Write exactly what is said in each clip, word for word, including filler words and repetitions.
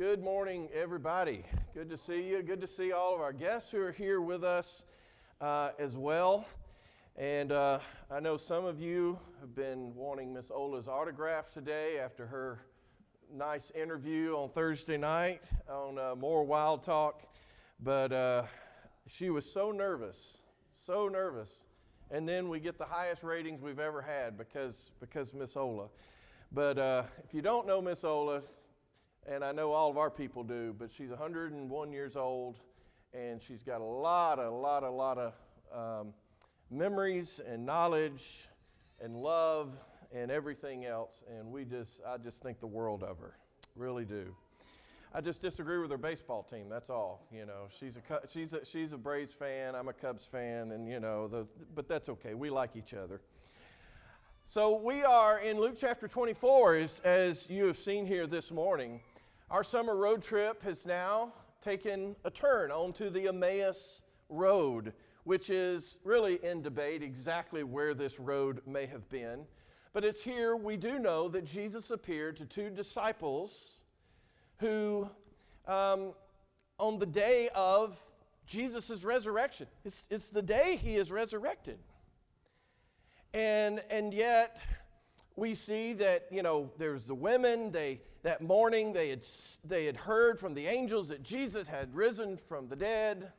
Good morning, everybody. Good to see you. Good to see all of our guests who are here with us uh, as well. And uh, I know some of you have been wanting Miss Ola's autograph today after her nice interview on Thursday night on uh, More Wild Talk. But uh, she was so nervous, so nervous. And then we get the highest ratings we've ever had because because Miss Ola. But uh, if you don't know Miss Ola, and I know all of our people do, but she's one hundred one years old, and she's got a lot, a lot, a lot of um, memories and knowledge and love and everything else. And we just, I just think the world of her, really do. I just disagree with her baseball team. That's all. You know, she's a she's a, she's a Braves fan. I'm a Cubs fan, and you know those. But that's okay. We like each other. So we are in Luke chapter twenty-four, as, as you have seen here this morning. Our summer road trip has now taken a turn onto the Emmaus Road, which is really in debate exactly where this road may have been. But it's here we do know that Jesus appeared to two disciples who, um, on the day of Jesus' resurrection, it's, it's the day he is resurrected. And and yet we see that, you know, there's the women. They that morning they had they had heard from the angels that Jesus had risen from the dead.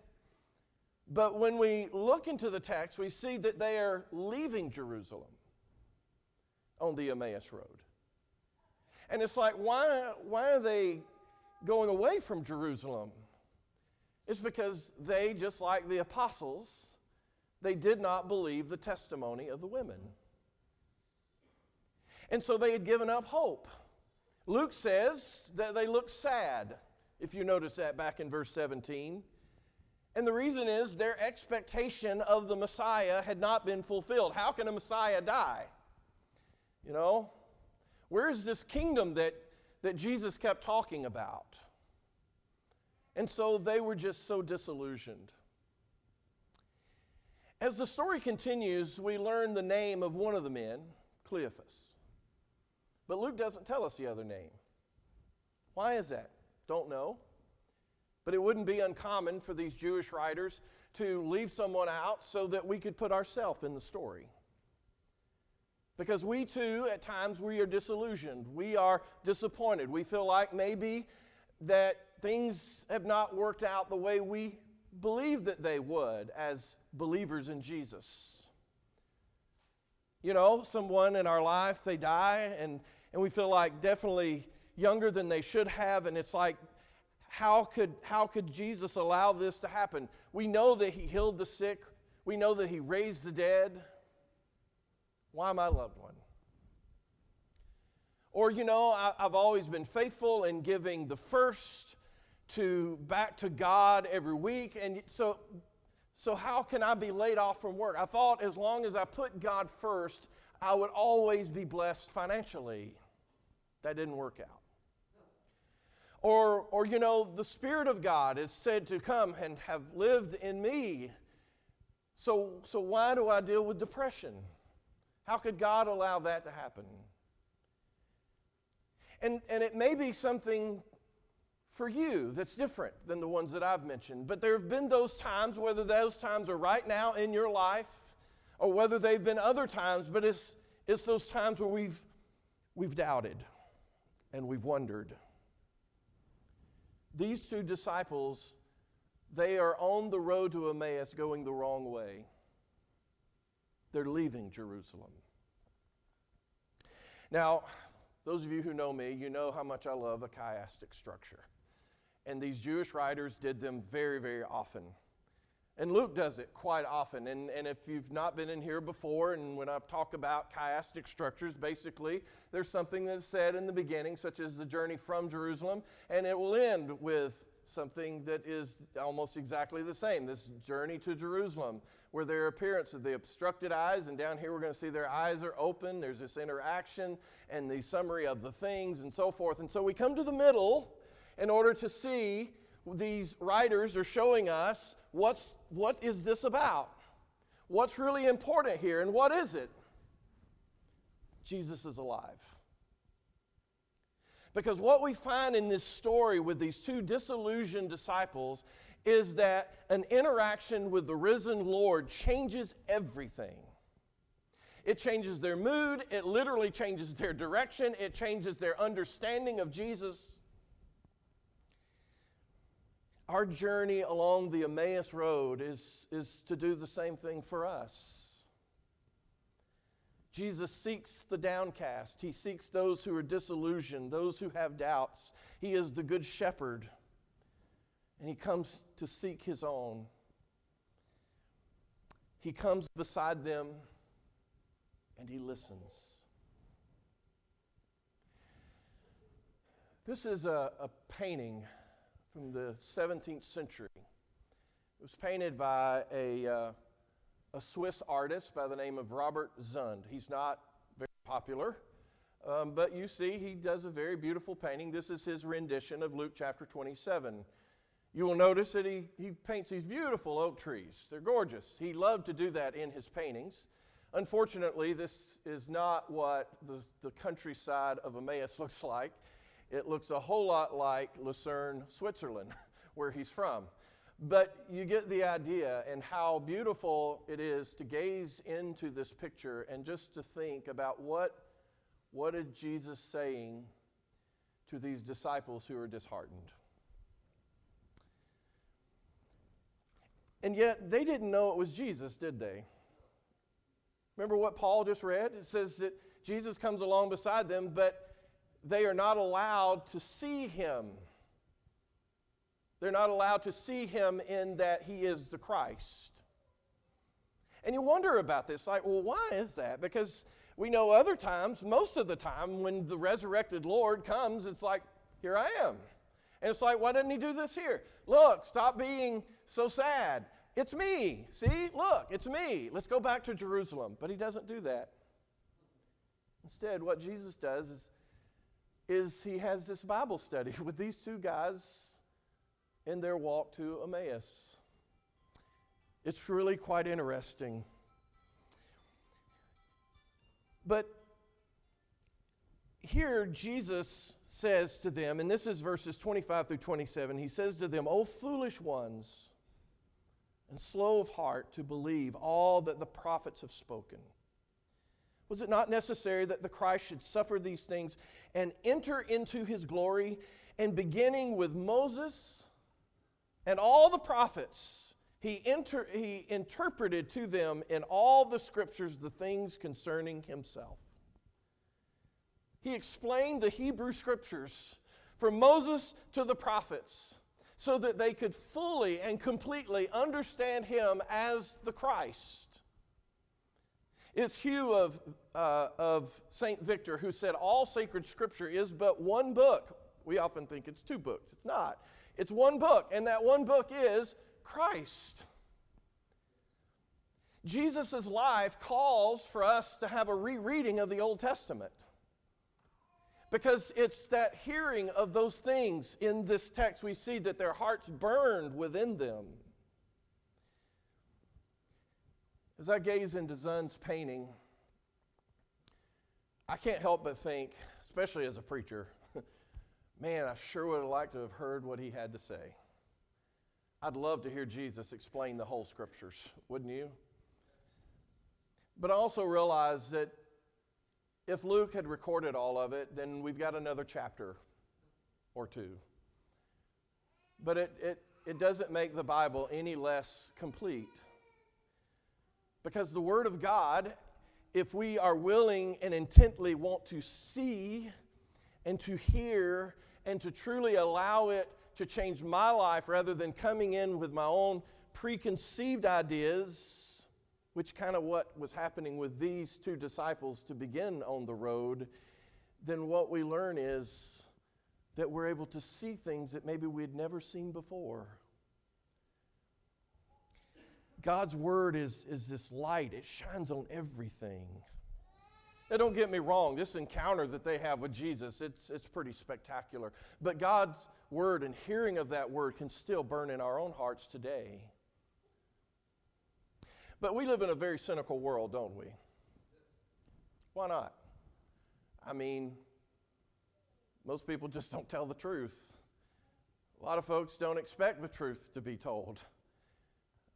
But when we look into the text, we see that they are leaving Jerusalem on the Emmaus Road. And it's like, why why are they going away from Jerusalem? It's because they, just like the apostles, they did not believe the testimony of the women. And so they had given up hope. Luke says that they looked sad, if you notice that back in verse seventeen. And the reason is their expectation of the Messiah had not been fulfilled. How can a Messiah die? You know, where is this kingdom that, that Jesus kept talking about? And so they were just so disillusioned. As the story continues, we learn the name of one of the men, Cleophas. But Luke doesn't tell us the other name. Why is that? Don't know. But it wouldn't be uncommon for these Jewish writers to leave someone out so that we could put ourselves in the story. Because we too, at times, we are disillusioned. We are disappointed. We feel like maybe that things have not worked out the way we believe that they would as believers in Jesus. You know, someone in our life, they die, and, and we feel like definitely younger than they should have, and it's like, how could, how could Jesus allow this to happen? We know that he healed the sick. We know that he raised the dead. Why my loved one? Or, you know, I, I've always been faithful in giving the first to back to God every week, and so so how can I be laid off from work? I thought as long as I put God first, I would always be blessed financially. That didn't work out. Or, or you know, the Spirit of God is said to come and have lived in me. So, so why do I deal with depression? How could God allow that to happen? And, and it may be something for you that's different than the ones that I've mentioned. But there have been those times, whether those times are right now in your life or whether they've been other times, but it's it's those times where we've we've doubted and we've wondered. These two disciples, they are on the road to Emmaus going the wrong way. They're leaving Jerusalem. Now, those of you who know me, you know how much I love a chiastic structure. And these Jewish writers did them very, very often. And Luke does it quite often. And, and if you've not been in here before, and when I talk about chiastic structures, basically, there's something that's said in the beginning, such as the journey from Jerusalem, and it will end with something that is almost exactly the same, this journey to Jerusalem, where their appearance of the obstructed eyes, and down here we're going to see their eyes are open, there's this interaction, and the summary of the things, and so forth. And so we come to the middle, in order to see these writers are showing us what's what is this about? What's really important here, and what is it? Jesus is alive. Because what we find in this story with these two disillusioned disciples is that an interaction with the risen Lord changes everything. It changes their mood. It literally changes their direction. It changes their understanding of Jesus. Our journey along the Emmaus Road is, is to do the same thing for us. Jesus seeks the downcast. He seeks those who are disillusioned, those who have doubts. He is the good shepherd, and he comes to seek his own. He comes beside them, and he listens. This is a, a painting from the seventeenth century. It was painted by a, uh, a Swiss artist by the name of Robert Zund. He's not very popular, um, but you see he does a very beautiful painting. This is his rendition of Luke chapter twenty-seven. You will notice that he, he paints these beautiful oak trees. They're gorgeous. He loved to do that in his paintings. Unfortunately, this is not what the, the countryside of Emmaus looks like. It looks a whole lot like Lucerne, Switzerland, where he's from. But you get the idea, and how beautiful it is to gaze into this picture and just to think about what, what is Jesus saying to these disciples who are disheartened. And yet, they didn't know it was Jesus, did they? Remember what Paul just read? It says that Jesus comes along beside them, but they are not allowed to see him. They're not allowed to see him in that he is the Christ. And you wonder about this, like, well, why is that? Because we know other times, most of the time, when the resurrected Lord comes, it's like, here I am. And it's like, why didn't he do this here? Look, stop being so sad. It's me. See? Look, it's me. Let's go back to Jerusalem. But he doesn't do that. Instead, what Jesus does is, is he has this Bible study with these two guys in their walk to Emmaus. It's really quite interesting. But here, Jesus says to them, and this is verses twenty-five through twenty-seven, he says to them, "O foolish ones, and slow of heart to believe all that the prophets have spoken. Was it not necessary that the Christ should suffer these things and enter into his glory? And beginning with Moses and all the prophets, he, inter- he interpreted to them in all the scriptures the things concerning himself." He explained the Hebrew scriptures from Moses to the prophets so that they could fully and completely understand him as the Christ. It's Hugh of, uh, of Saint Victor who said, "All sacred scripture is but one book." We often think it's two books. It's not. It's one book, and that one book is Christ. Jesus' life calls for us to have a rereading of the Old Testament, because it's that hearing of those things in this text we see that their hearts burned within them. As I gaze into Zund's painting, I can't help but think, especially as a preacher, man, I sure would have liked to have heard what he had to say. I'd love to hear Jesus explain the whole scriptures, wouldn't you? But I also realize that if Luke had recorded all of it, then we've got another chapter or two. But it, it, it doesn't make the Bible any less complete. Because the Word of God, if we are willing and intently want to see and to hear and to truly allow it to change my life rather than coming in with my own preconceived ideas, which kind of what was happening with these two disciples to begin on the road, then what we learn is that we're able to see things that maybe we had never seen before. God's Word is, is this light. It shines on everything. Now, don't get me wrong. This encounter that they have with Jesus, it's, it's pretty spectacular. But God's Word and hearing of that Word can still burn in our own hearts today. But we live in a very cynical world, don't we? Why not? I mean, Most people just don't tell the truth. A lot of folks don't expect the truth to be told.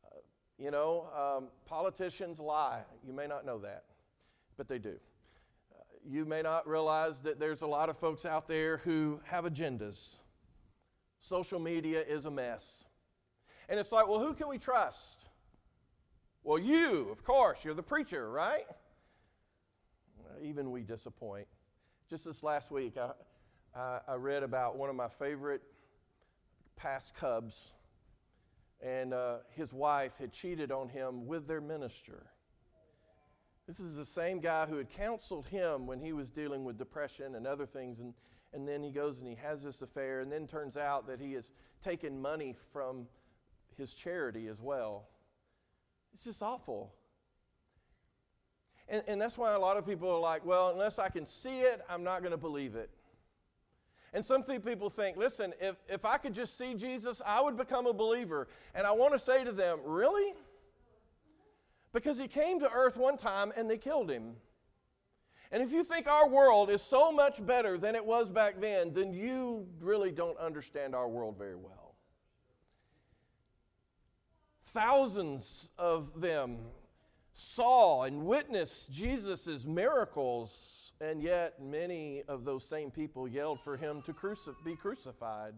Uh, you know, um, politicians lie. You may not know that, but they do. Uh, you may not realize that there's a lot of folks out there who have agendas. Social media is a mess. And it's like, well, who can we trust? Well, you, of course, you're the preacher, right? Even we disappoint. Just this last week, I, I, I read about one of my favorite past Cubs, and uh, his wife had cheated on him with their minister. This is the same guy who had counseled him when he was dealing with depression and other things, and, and then he goes and he has this affair, and then turns out that he has taken money from his charity as well. It's just awful. And, and that's why a lot of people are like, well, unless I can see it, I'm not going to believe it. And some people think, listen, if, if I could just see Jesus, I would become a believer. And I want to say to them, really? Because he came to earth one time and they killed him. And if you think our world is so much better than it was back then, then you really don't understand our world very well. Thousands of them saw and witnessed Jesus' miracles, and yet many of those same people yelled for him to cruci- be crucified.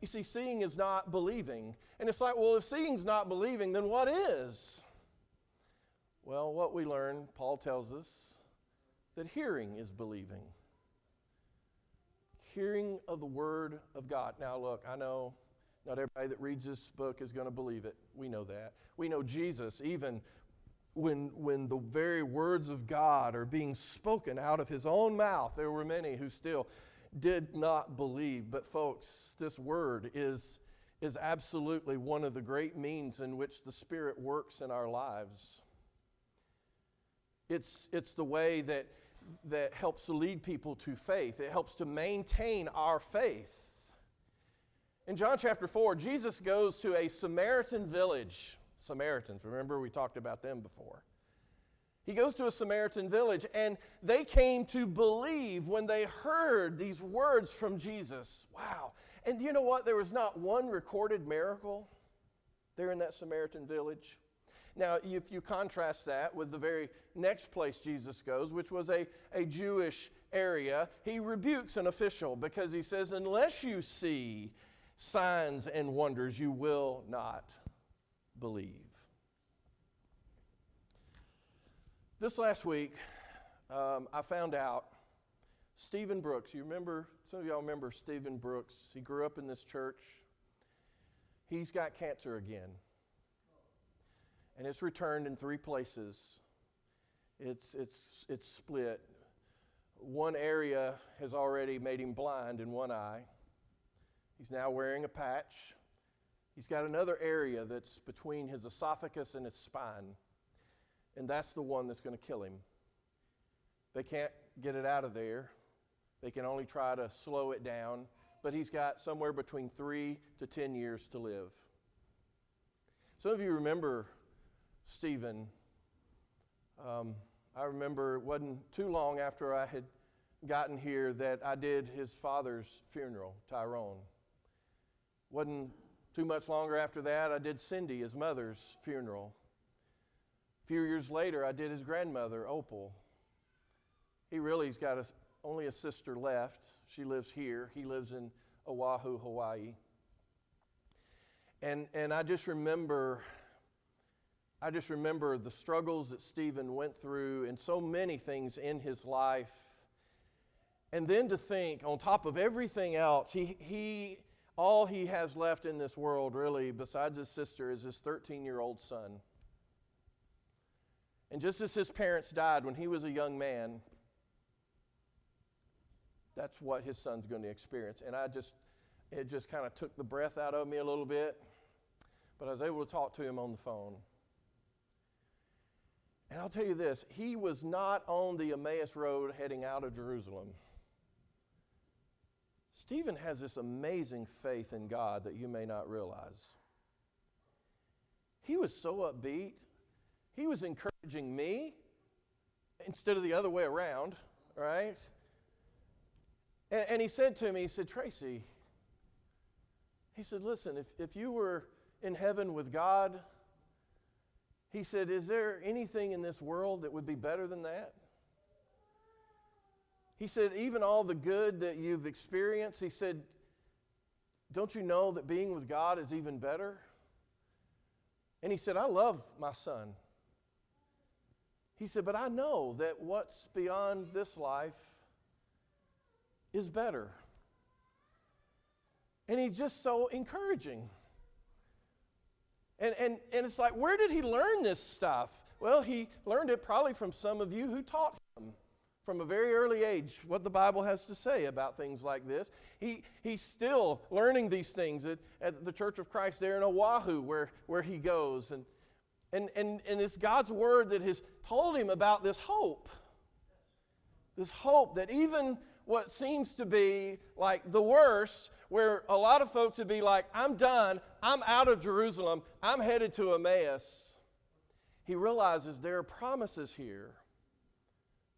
You see, seeing is not believing. And it's like, well, if seeing's not believing, then what is? Well, what we learn, Paul tells us, that hearing is believing. Hearing of the Word of God. Now, look, I know not everybody that reads this book is going to believe it. We know that. We know Jesus, even when, when the very words of God are being spoken out of his own mouth, there were many who still did not believe. But folks, this word is, is absolutely one of the great means in which the Spirit works in our lives. It's, it's the way that, that helps to lead people to faith. It helps to maintain our faith. In John chapter four, Jesus goes to a Samaritan village. Samaritans, remember we talked about them before. He goes to a Samaritan village, and they came to believe when they heard these words from Jesus. Wow. And you know what? There was not one recorded miracle there in that Samaritan village. Now, if you contrast that with the very next place Jesus goes, which was a, a Jewish area, he rebukes an official because he says, unless you see signs and wonders, you will not believe. This last week, um, I found out Stephen Brooks. You remember, some of y'all remember Stephen Brooks. He grew up in this church. He's got cancer again. And it's returned in three places. It's, it's, it's split. One area has already made him blind in one eye. He's now wearing a patch. He's got another area that's between his esophagus and his spine, and that's the one that's going to kill him. They can't get it out of there. They can only try to slow it down, but he's got somewhere between three to ten years to live. Some of you remember Stephen. Um, I remember it wasn't too long after I had gotten here that I did his father's funeral, Tyrone. Wasn't too much longer after that, I did Cindy, his mother's funeral. A few years later, I did his grandmother, Opal. He really's got a, only a sister left. She lives here. He lives in Oahu, Hawaii. And and I just remember, I just remember the struggles that Stephen went through and so many things in his life. And then to think, on top of everything else, he he. all he has left in this world, really, besides his sister, is his thirteen-year-old son. And just as his parents died when he was a young man, that's what his son's going to experience. And I just, it just kind of took the breath out of me a little bit, but I was able to talk to him on the phone. And I'll tell you this, he was not on the Emmaus Road heading out of Jerusalem. Stephen has this amazing faith in God that you may not realize. He was so upbeat. He was encouraging me instead of the other way around. right? And, and he said to me, he said, Tracy, he said, listen, if, if you were in heaven with God, he said, is there anything in this world that would be better than that? He said, even all the good that you've experienced, he said, don't you know that being with God is even better? And he said, I love my son. He said, but I know that what's beyond this life is better. And he's just so encouraging. And, and, and it's like, where did he learn this stuff? Well, he learned it probably from some of you who taught him from a very early age what the Bible has to say about things like this. He, he's still learning these things at, at the Church of Christ there in Oahu where, where he goes. And, and, and, and it's God's word that has told him about this hope, this hope that even what seems to be like the worst, where a lot of folks would be like, I'm done, I'm out of Jerusalem, I'm headed to Emmaus. He realizes there are promises here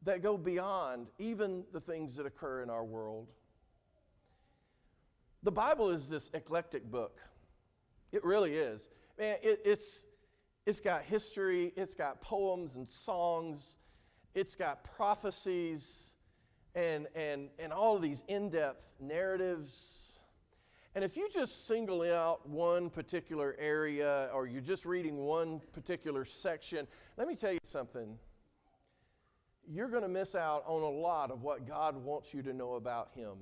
that go beyond even the things that occur in our world. The Bible is this eclectic book. It really is. Man, it, it's, it's got history, it's got poems and songs, it's got prophecies, And, and and all of these in-depth narratives. And if you just single out one particular area or you're just reading one particular section, let me tell you something. You're going to miss out on a lot of what God wants you to know about him.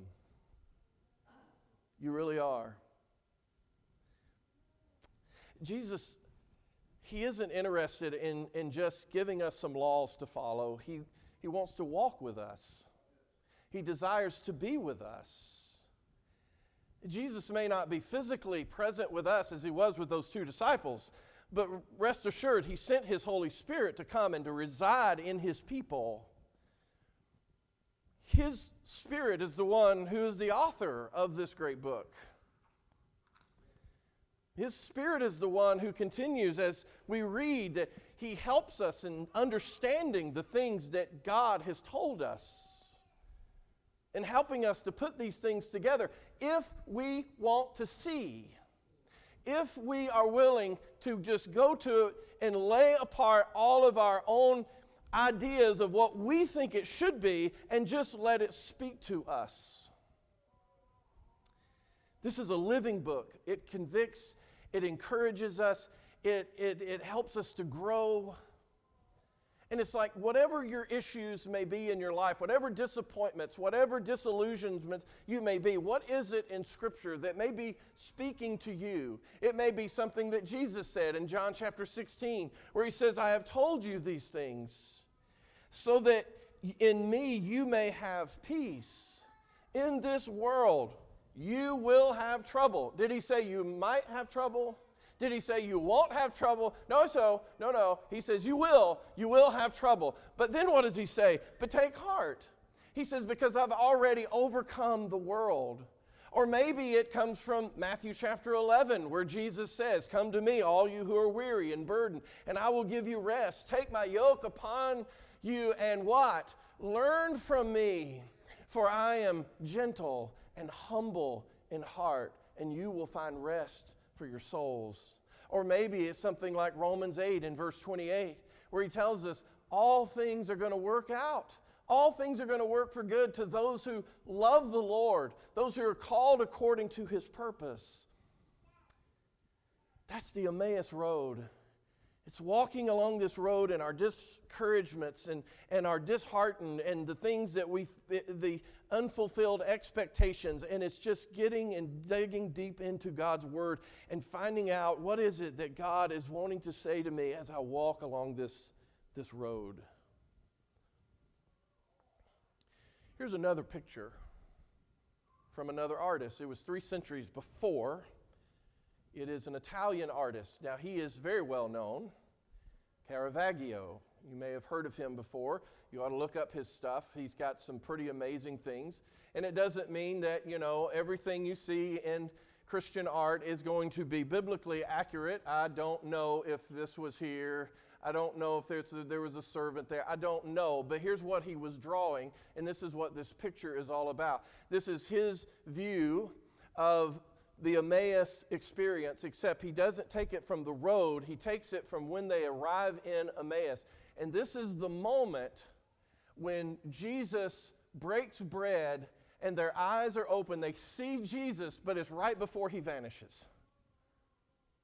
You really are. Jesus, he isn't interested in, in just giving us some laws to follow. He, he wants to walk with us. He desires to be with us. Jesus may not be physically present with us as he was with those two disciples, but rest assured, he sent his Holy Spirit to come and to reside in his people. His Spirit is the one who is the author of this great book. His Spirit is the one who continues as we read that he helps us in understanding the things that God has told us, and helping us to put these things together if we want to see, if we are willing to just go to it and lay apart all of our own ideas of what we think it should be and just let it speak to us. This is a living book. It convicts, it encourages us, it, it, it helps us to grow. And it's like whatever your issues may be in your life, whatever disappointments, whatever disillusionments you may be, what is it in Scripture that may be speaking to you? It may be something that Jesus said in John chapter sixteen, where he says, I have told you these things so that in me you may have peace. In this world you will have trouble. Did he say you might have trouble? Did he say you won't have trouble? No, so, no, no. He says you will, you will have trouble. But then what does he say? But take heart. He says, because I've already overcome the world. Or maybe it comes from Matthew chapter eleven, where Jesus says, come to me, all you who are weary and burdened, and I will give you rest. Take my yoke upon you and what? Learn from me, for I am gentle and humble in heart, and you will find rest for your souls. Or maybe it's something like Romans eight in verse twenty-eight, where he tells us all things are going to work out. All things are going to work for good to those who love the Lord, those who are called according to his purpose. That's the Emmaus Road. It's walking along this road and our discouragements and, and our disheartened and the things that we, the unfulfilled expectations. And it's just getting and digging deep into God's word and finding out what is it that God is wanting to say to me as I walk along this, this road. Here's another picture from another artist. It was three centuries before. It is an Italian artist. Now, he is very well known, Caravaggio. You may have heard of him before. You ought to look up his stuff. He's got some pretty amazing things. And it doesn't mean that, you know, everything you see in Christian art is going to be biblically accurate. I don't know if this was here. I don't know if there's a, there was a servant there. I don't know. But here's what he was drawing, and this is what this picture is all about. This is his view of the Emmaus experience, except he doesn't take it from the road. He takes it from when they arrive in Emmaus. And this is the moment when Jesus breaks bread and their eyes are open. They see Jesus, but it's right before he vanishes.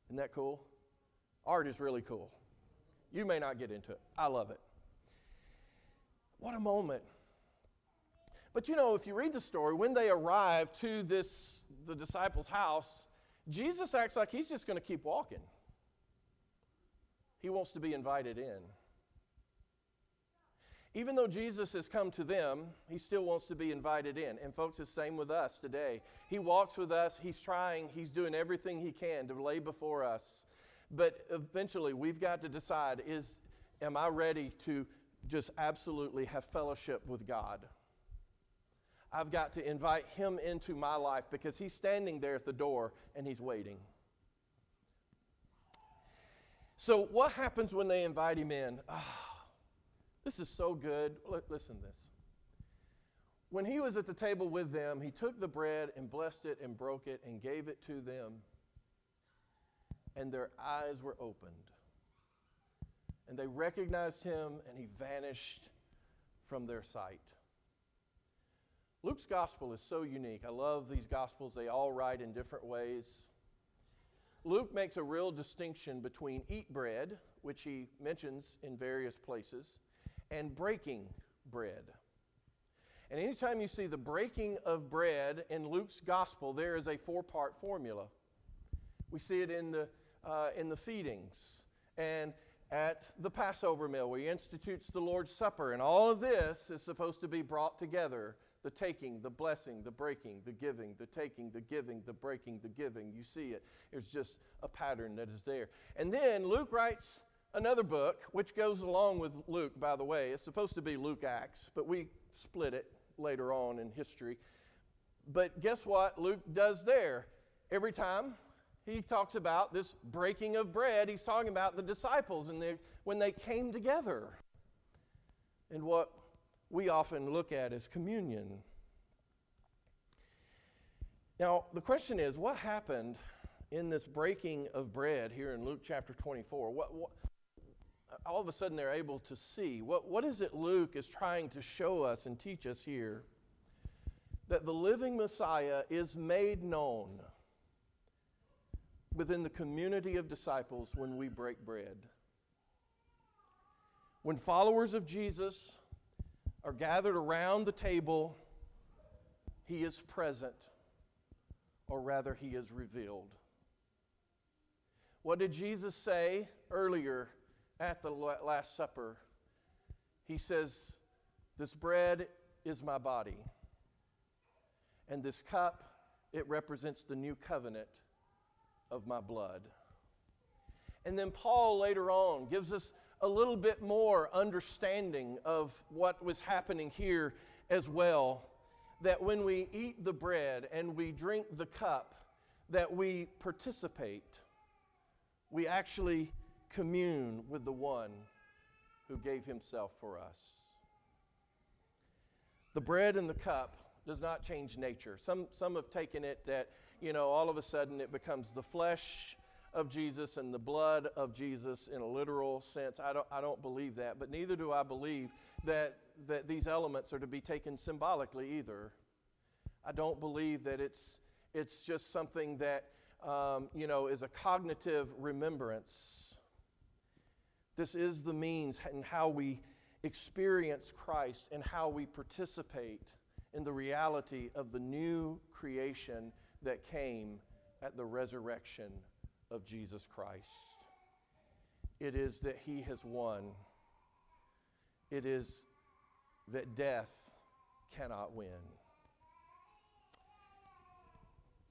Isn't that cool? Art is really cool. You may not get into it. I love it. What a moment. But you know, if you read the story, when they arrive to this, the disciples' house, Jesus acts like he's just going to keep walking. He wants to be invited in. Even though Jesus has come to them, he still wants to be invited in. And folks, it's the same with us today. He walks with us. He's trying. He's doing everything he can to lay before us. But eventually, we've got to decide, is, am I ready to just absolutely have fellowship with God? I've got to invite him into my life because he's standing there at the door and he's waiting. So what happens when they invite him in? Oh, this is so good. L- listen to this. When he was at the table with them, he took the bread and blessed it and broke it and gave it to them. And their eyes were opened. And they recognized him, and he vanished from their sight. Luke's gospel is so unique. I love these gospels. They all write in different ways. Luke makes a real distinction between eat bread, which he mentions in various places, and breaking bread. And anytime you see the breaking of bread in Luke's gospel, there is a four-part formula. We see it in the uh, in the feedings and at the Passover meal where he institutes the Lord's Supper. And all of this is supposed to be brought together. The taking, the blessing, the breaking, the giving, the taking, the giving, the breaking, the giving. You see it. There's just a pattern that is there. And then Luke writes another book, which goes along with Luke, by the way. It's supposed to be Luke Acts, but we split it later on in history. But guess what Luke does there? Every time he talks about this breaking of bread, he's talking about the disciples and they, when they came together. And what we often look at as communion. Now, the question is, what happened in this breaking of bread here in Luke chapter twenty-four? What, what all of a sudden they're able to see. What, what is it Luke is trying to show us and teach us here? That the living Messiah is made known within the community of disciples when we break bread. When followers of Jesus are gathered around the table, he is present, or rather, he is revealed. What did Jesus say earlier at the Last Supper? He says, "This bread is my body, and this cup, it represents the new covenant of my blood." And then Paul later on gives us a little bit more understanding of what was happening here as well, that when we eat the bread and we drink the cup, that we participate, we actually commune with the one who gave himself for us. The bread and the cup does not change nature. Some, some have taken it that, you know, all of a sudden it becomes the flesh of Jesus and the blood of Jesus in a literal sense. I don't I don't believe that, but neither do I believe that, that these elements are to be taken symbolically either. I don't believe that it's it's just something that um, you know is a cognitive remembrance. This is the means in how we experience Christ and how we participate in the reality of the new creation that came at the resurrection of Jesus Christ. It is that he has won. It is that death cannot win.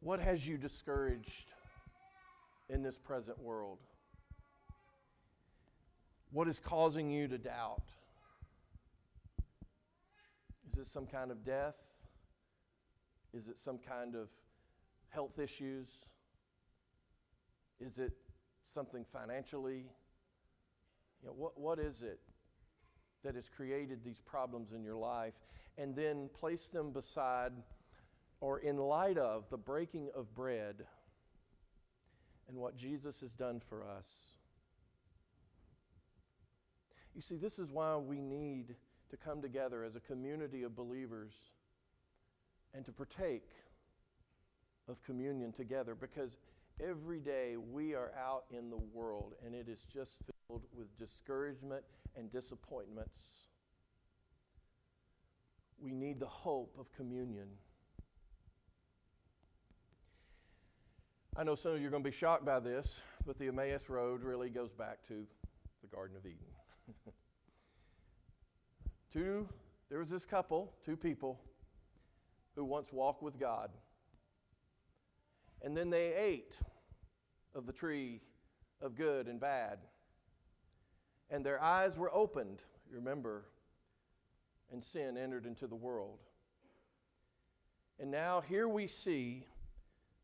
What has you discouraged in this present world? What is causing you to doubt? Is it some kind of death? Is it some kind of health issues? Is it something financially? You know, what, what is it that has created these problems in your life? And then place them beside or in light of the breaking of bread and what Jesus has done for us. You see, this is why we need to come together as a community of believers and to partake of communion together, because every day we are out in the world and it is just filled with discouragement and disappointments. We need the hope of communion. I know some of you are going to be shocked by this, but the Emmaus Road really goes back to the Garden of Eden. Two, there was this couple, two people, who once walked with God. And then they ate of the tree of good and bad. And their eyes were opened, you remember, and sin entered into the world. And now here we see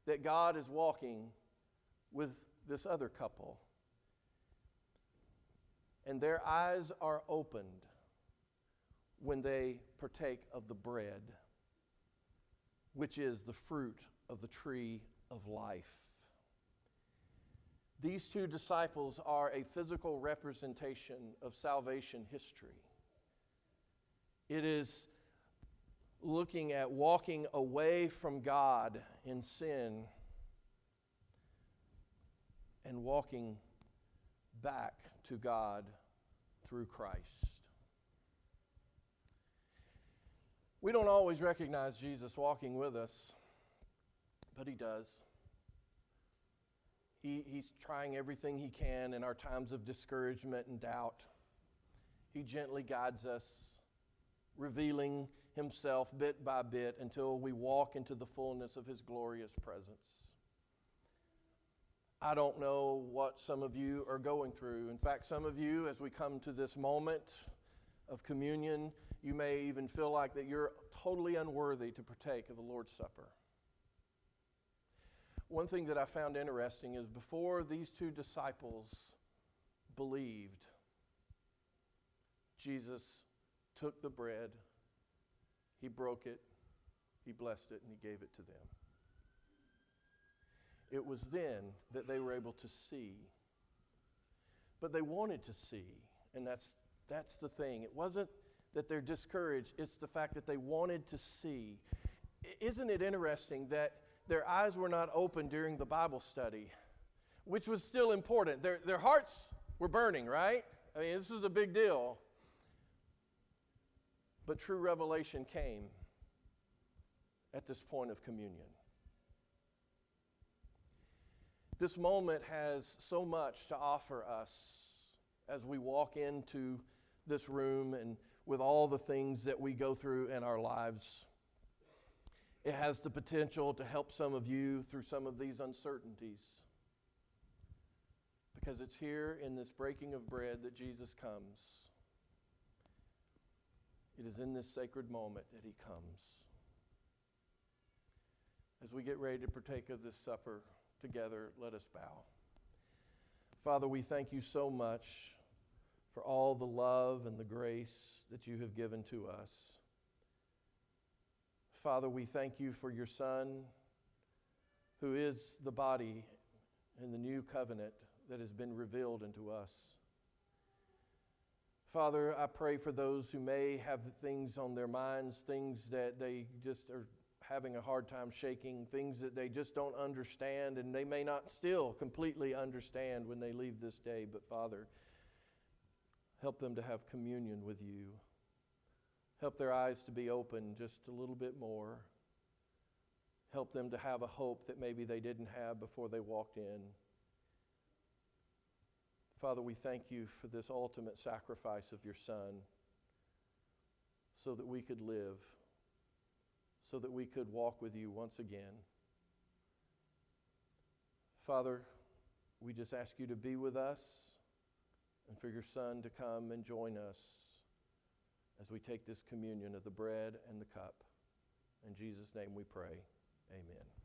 that God is walking with this other couple. And their eyes are opened when they partake of the bread, which is the fruit of the tree of life. These two disciples are a physical representation of salvation history. It is looking at walking away from God in sin and walking back to God through Christ. We don't always recognize Jesus walking with us, but he does. He, he's trying everything he can in our times of discouragement and doubt. He gently guides us, revealing himself bit by bit until we walk into the fullness of his glorious presence. I don't know what some of you are going through. In fact, some of you, as we come to this moment of communion, you may even feel like that you're totally unworthy to partake of the Lord's Supper. One thing that I found interesting is before these two disciples believed, Jesus took the bread, he broke it, he blessed it, and he gave it to them. It was then that they were able to see. But they wanted to see, and that's that's the thing. It wasn't that they're discouraged, it's the fact that they wanted to see. Isn't it interesting that their eyes were not open during the Bible study, which was still important. Their, their hearts were burning, right? I mean, this was a big deal. But true revelation came at this point of communion. This moment has so much to offer us as we walk into this room and with all the things that we go through in our lives. It has the potential to help some of you through some of these uncertainties, because it's here in this breaking of bread that Jesus comes. It is in this sacred moment that he comes. As we get ready to partake of this supper together, let us bow. Father, we thank you so much for all the love and the grace that you have given to us. Father, we thank you for your Son, who is the body and the new covenant that has been revealed unto us. Father, I pray for those who may have things on their minds, things that they just are having a hard time shaking, things that they just don't understand, and they may not still completely understand when they leave this day. But Father, help them to have communion with you. Help their eyes to be open just a little bit more. Help them to have a hope that maybe they didn't have before they walked in. Father, we thank you for this ultimate sacrifice of your Son, so that we could live, so that we could walk with you once again. Father, we just ask you to be with us and for your Son to come and join us as we take this communion of the bread and the cup. In Jesus' name we pray, amen.